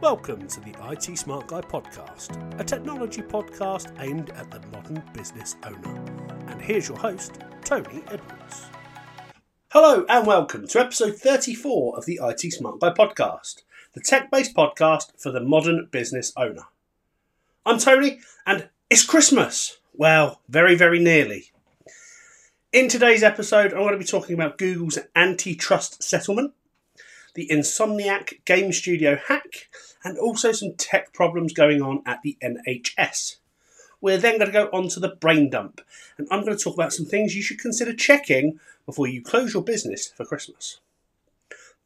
Welcome to the IT Smart Guy podcast, a technology podcast aimed at the modern business owner. And here's your host, Tony Edwards. Hello and welcome to episode 34 of the IT Smart Guy podcast, the tech-based podcast for the modern business owner. I'm Tony, and it's Christmas. Well, very, very nearly. In today's episode, I'm going to be talking about Google's antitrust settlement, the Insomniac game studio hack, and also some tech problems going on at the NHS. We're then going to go on to the brain dump, and I'm going to talk about some things you should consider checking before you close your business for Christmas.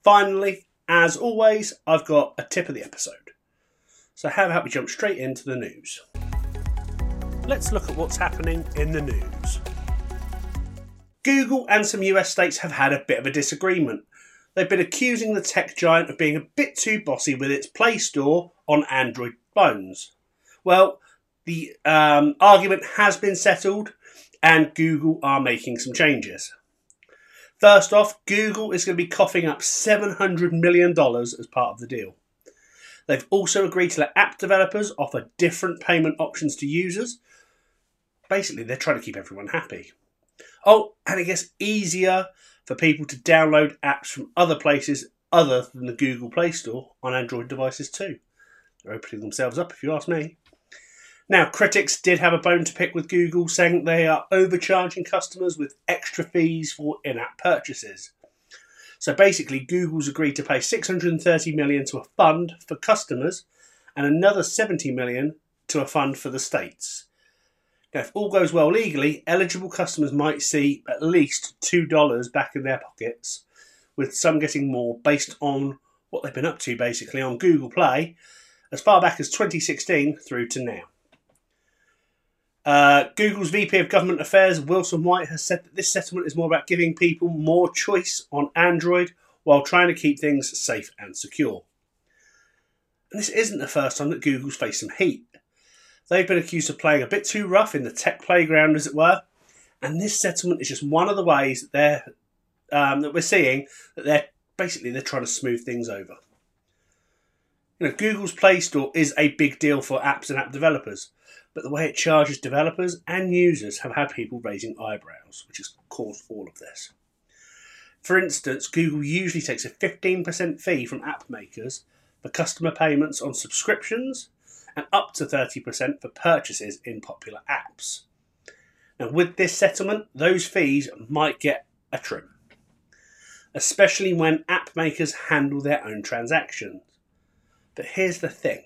Finally, as always, I've got a tip of the episode. So how about we jump straight into the news? Let's look at what's happening in the news. Google and some US states have had a bit of a disagreement. They've been accusing the tech giant of being a bit too bossy with its Play Store on Android phones. Well, the argument has been settled and Google are making some changes. First off, Google is going to be coughing up $700 million as part of the deal. They've also agreed to let app developers offer different payment options to users. Basically, they're trying to keep everyone happy. Oh, and it gets easier for people to download apps from other places other than the Google Play Store on Android devices too. They're opening themselves up, if you ask me. Now, critics did have a bone to pick with Google, saying they are overcharging customers with extra fees for in-app purchases. So basically, Google's agreed to pay $630 million to a fund for customers and another $70 million to a fund for the states. Now, if all goes well legally, eligible customers might see at least $2 back in their pockets, with some getting more based on what they've been up to, basically, on Google Play, as far back as 2016 through to now. Google's VP of Government Affairs, Wilson White, has said that this settlement is more about giving people more choice on Android while trying to keep things safe and secure. And this isn't the first time that Google's faced some heat. They've been accused of playing a bit too rough in the tech playground, as it were, and this settlement is just one of the ways that they're trying to smooth things over. You know, Google's Play Store is a big deal for apps and app developers, but the way it charges developers and users have had people raising eyebrows, which has caused all of this. For instance, Google usually takes a 15% fee from app makers for customer payments on subscriptions, and up to 30% for purchases in popular apps. Now, with this settlement, those fees might get a trim, especially when app makers handle their own transactions. But here's the thing.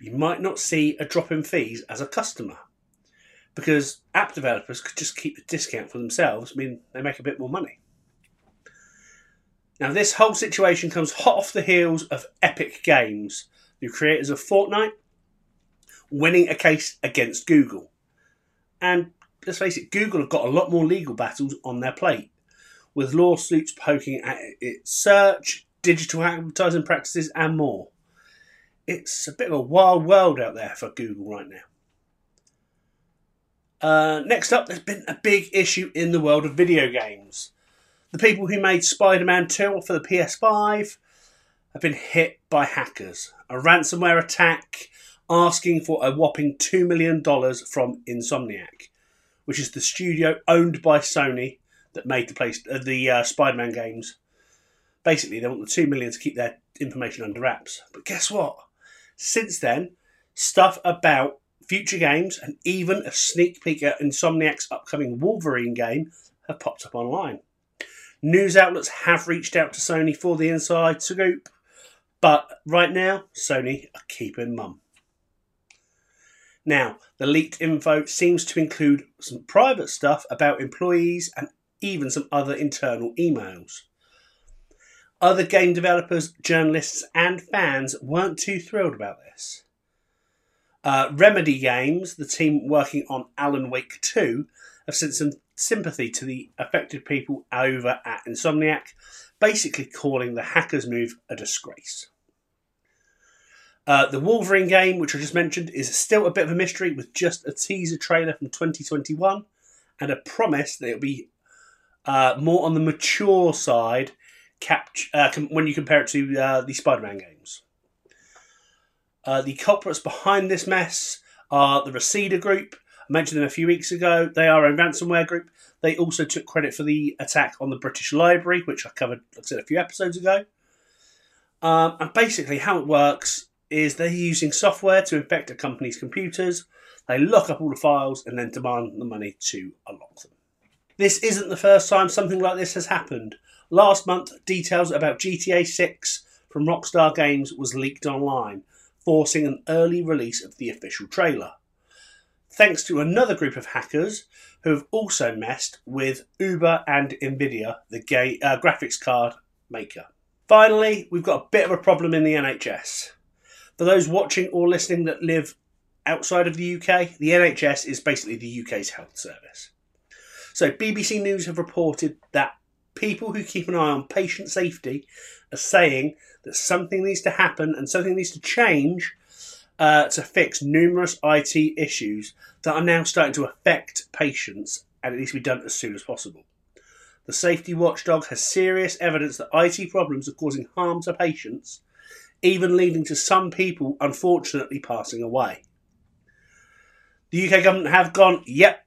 You might not see a drop in fees as a customer, because app developers could just keep the discount for themselves, meaning they make a bit more money. Now, this whole situation comes hot off the heels of Epic Games, the creators of Fortnite, winning a case against Google. And let's face it, Google have got a lot more legal battles on their plate, with lawsuits poking at its search, digital advertising practices and more. It's a bit of a wild world out there for Google right now. Next up, there's been a big issue in the world of video games. The people who made Spider-Man 2 for the PS5 have been hit by hackers. A ransomware attack asking for a whopping $2 million from Insomniac, which is the studio owned by Sony that made the Spider-Man games. Basically, they want the $2 million to keep their information under wraps. But guess what? Since then, stuff about future games and even a sneak peek at Insomniac's upcoming Wolverine game have popped up online. News outlets have reached out to Sony for the inside scoop, but right now, Sony are keeping mum. Now, the leaked info seems to include some private stuff about employees and even some other internal emails. Other game developers, journalists and fans weren't too thrilled about this. Remedy Games, the team working on Alan Wake 2, have sent some sympathy to the affected people over at Insomniac, basically calling the hackers' move a disgrace. The Wolverine game, which I just mentioned, is still a bit of a mystery, with just a teaser trailer from 2021 and a promise that it'll be more on the mature side when you compare it to the Spider-Man games. The culprits behind this mess are the Reseda Group. I mentioned them a few weeks ago. They are a ransomware group. They also took credit for the attack on the British Library, which I covered, like I said, a few episodes ago. And basically how it works is they're using software to infect a company's computers. They lock up all the files and then demand the money to unlock them. This isn't the first time something like this has happened. Last month, details about GTA 6 from Rockstar Games was leaked online, forcing an early release of the official trailer. Thanks to another group of hackers who have also messed with Uber and Nvidia, the graphics card maker. Finally, we've got a bit of a problem in the NHS. For those watching or listening that live outside of the UK, the NHS is basically the UK's health service. So BBC News have reported that people who keep an eye on patient safety are saying that something needs to happen and something needs to change to fix numerous IT issues that are now starting to affect patients, and it needs to be done as soon as possible. The Safety Watchdog has serious evidence that IT problems are causing harm to patients, even leading to some people unfortunately passing away. The UK government have gone, yep,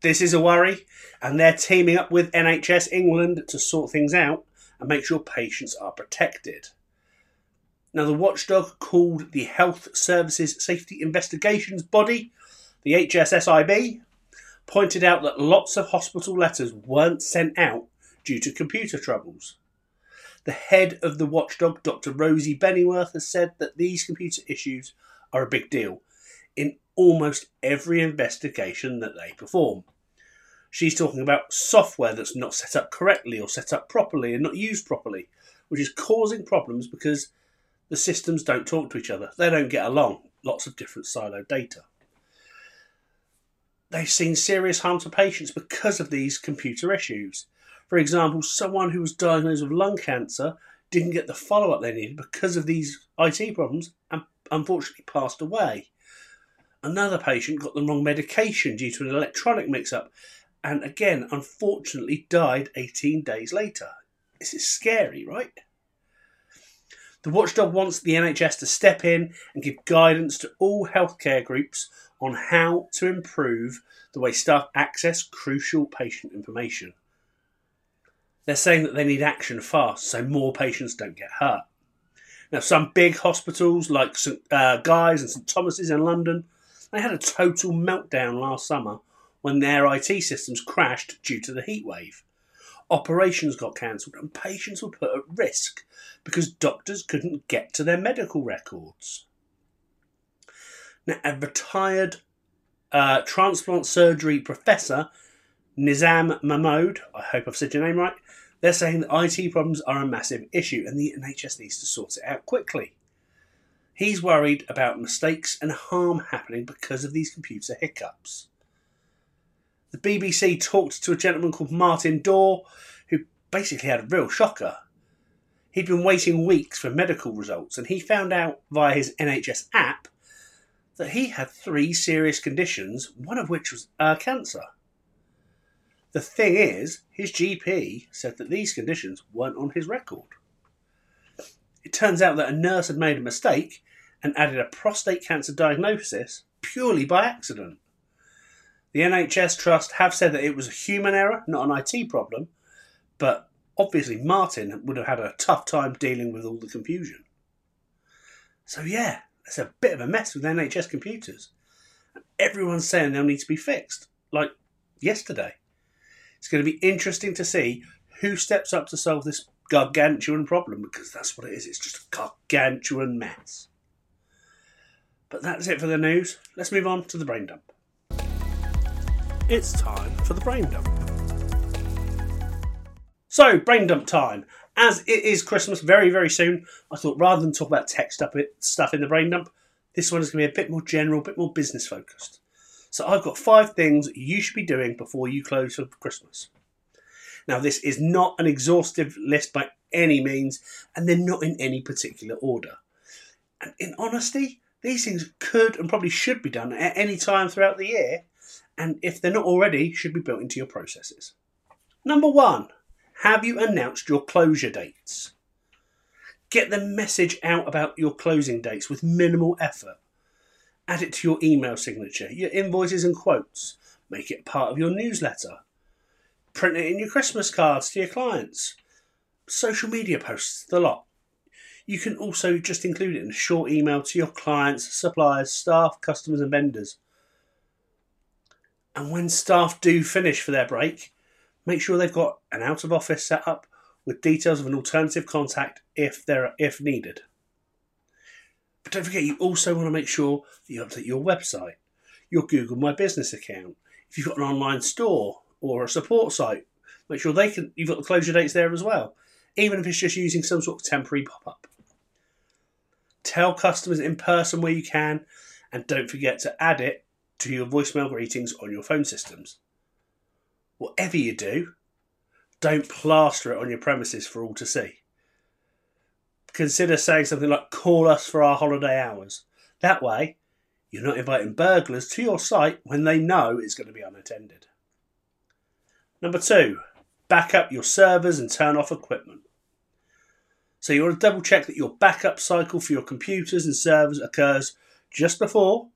this is a worry, and they're teaming up with NHS England to sort things out and make sure patients are protected. Now, the watchdog called the Health Services Safety Investigations Body, the HSSIB, pointed out that lots of hospital letters weren't sent out due to computer troubles. The head of the watchdog, Dr. Rosie Bennyworth, has said that these computer issues are a big deal in almost every investigation that they perform. She's talking about software that's not set up correctly or set up properly and not used properly, which is causing problems because the systems don't talk to each other. They don't get along. Lots of different siloed data. They've seen serious harm to patients because of these computer issues. For example, someone who was diagnosed with lung cancer didn't get the follow-up they needed because of these IT problems and unfortunately passed away. Another patient got the wrong medication due to an electronic mix-up and again, unfortunately, died 18 days later. This is scary, right? The watchdog wants the NHS to step in and give guidance to all healthcare groups on how to improve the way staff access crucial patient information. They're saying that they need action fast so more patients don't get hurt. Now, some big hospitals like St. Guy's and St. Thomas's in London, they had a total meltdown last summer when their IT systems crashed due to the heatwave. Operations got cancelled and patients were put at risk because doctors couldn't get to their medical records. Now, a retired transplant surgery professor, Nizam Mahmoud, I hope I've said your name right, they're saying that IT problems are a massive issue and the NHS needs to sort it out quickly. He's worried about mistakes and harm happening because of these computer hiccups. The BBC talked to a gentleman called Martin Dorr, who basically had a real shocker. He'd been waiting weeks for medical results, and he found out via his NHS app that he had 3 serious conditions, one of which was cancer. The thing is, his GP said that these conditions weren't on his record. It turns out that a nurse had made a mistake and added a prostate cancer diagnosis purely by accident. The NHS Trust have said that it was a human error, not an IT problem, but obviously Martin would have had a tough time dealing with all the confusion. So yeah, it's a bit of a mess with NHS computers. And everyone's saying they'll need to be fixed, like yesterday. It's going to be interesting to see who steps up to solve this gargantuan problem, because that's what it is. It's just a gargantuan mess. But that's it for the news. Let's move on to the brain dump. It's time for the brain dump. So, brain dump time. As it is Christmas very, very soon, I thought rather than talk about tech stuff in the brain dump, this one is going to be a bit more general, a bit more business focused. So I've got 5 things you should be doing before you close for Christmas. Now, this is not an exhaustive list by any means, and they're not in any particular order. And in honesty, these things could and probably should be done at any time throughout the year, and if they're not already, should be built into your processes. Number 1, Have you announced your closure dates? Get the message out about your closing dates with minimal effort. Add it to your email signature, your invoices and quotes. Make it part of your newsletter. Print it in your Christmas cards to your clients. Social media posts, the lot. You can also just include it in a short email to your clients, suppliers, staff, customers and vendors. And when staff do finish for their break, make sure they've got an out-of-office set up with details of an alternative contact if needed. But don't forget, you also want to make sure that you update your website, your Google My Business account. If you've got an online store or a support site, make sure you've got the closure dates there as well, even if it's just using some sort of temporary pop-up. Tell customers in person where you can, and don't forget to add it to your voicemail greetings on your phone systems. Whatever you do, don't plaster it on your premises for all to see. Consider saying something like, "Call us for our holiday hours." That way, you're not inviting burglars to your site when they know it's going to be unattended. Number 2, back up your servers and turn off equipment. So you want to double check that your backup cycle for your computers and servers occurs just before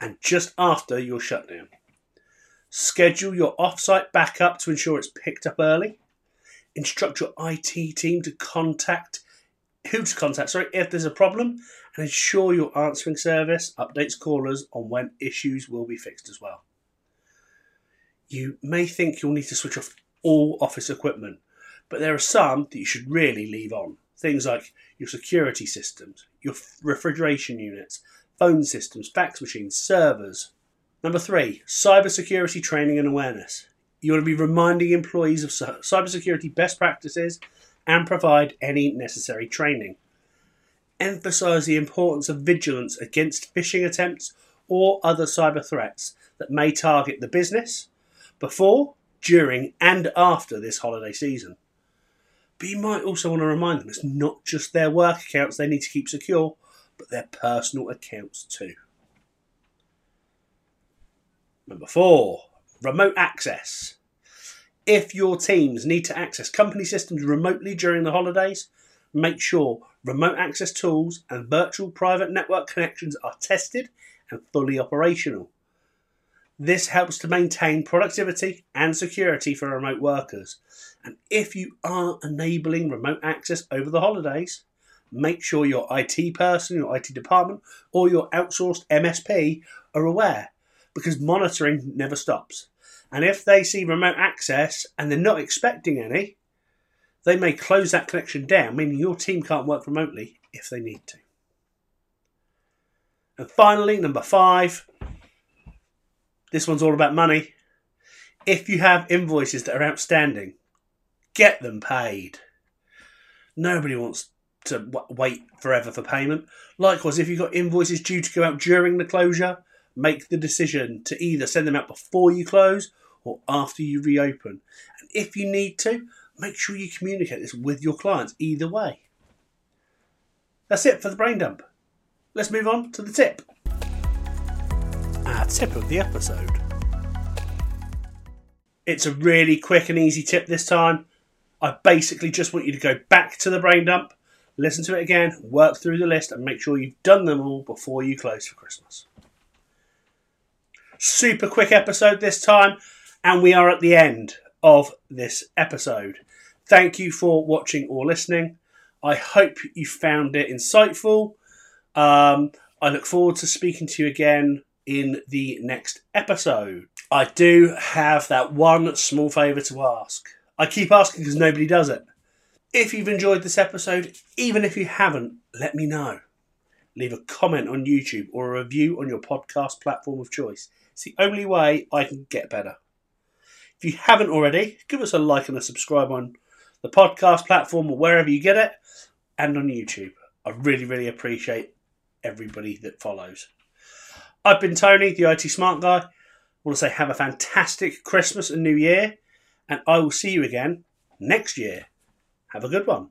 and just after your shutdown. Schedule your off-site backup to ensure it's picked up early. Instruct your IT team to contact if there's a problem, and ensure your answering service updates callers on when issues will be fixed as well. You may think you'll need to switch off all office equipment, but there are some that you should really leave on. Things like your security systems, your refrigeration units, phone systems, fax machines, servers. Number 3, cybersecurity training and awareness. You want to be reminding employees of cybersecurity best practices and provide any necessary training. Emphasise the importance of vigilance against phishing attempts or other cyber threats that may target the business before, during and after this holiday season. But you might also want to remind them it's not just their work accounts they need to keep secure, but their personal accounts too. Number 4, remote access. If your teams need to access company systems remotely during the holidays, make sure remote access tools and virtual private network connections are tested and fully operational. This helps to maintain productivity and security for remote workers. And if you are enabling remote access over the holidays, make sure your IT person, your IT department, or your outsourced MSP are aware, because monitoring never stops. And if they see remote access and they're not expecting any, they may close that connection down, meaning your team can't work remotely if they need to. And finally, number 5, this one's all about money. If you have invoices that are outstanding, get them paid. Nobody wants to wait forever for payment. Likewise, if you've got invoices due to go out during the closure, make the decision to either send them out before you close or after you reopen. And if you need to, make sure you communicate this with your clients either way. That's it for the brain dump. Let's move on to the tip. Our tip of the episode. It's a really quick and easy tip this time. I basically just want you to go back to the brain dump, listen to it again, work through the list, and make sure you've done them all before you close for Christmas. Super quick episode this time, and we are at the end of this episode. Thank you for watching or listening. I hope you found it insightful. I look forward to speaking to you again in the next episode. I do have that one small favour to ask. I keep asking because nobody does it. If you've enjoyed this episode, even if you haven't, let me know. Leave a comment on YouTube or a review on your podcast platform of choice. It's the only way I can get better. If you haven't already, give us a like and a subscribe on the podcast platform or wherever you get it, and on YouTube. I really, really appreciate everybody that follows. I've been Tony, the IT Smart Guy. I want to say have a fantastic Christmas and New Year, and I will see you again next year. Have a good one.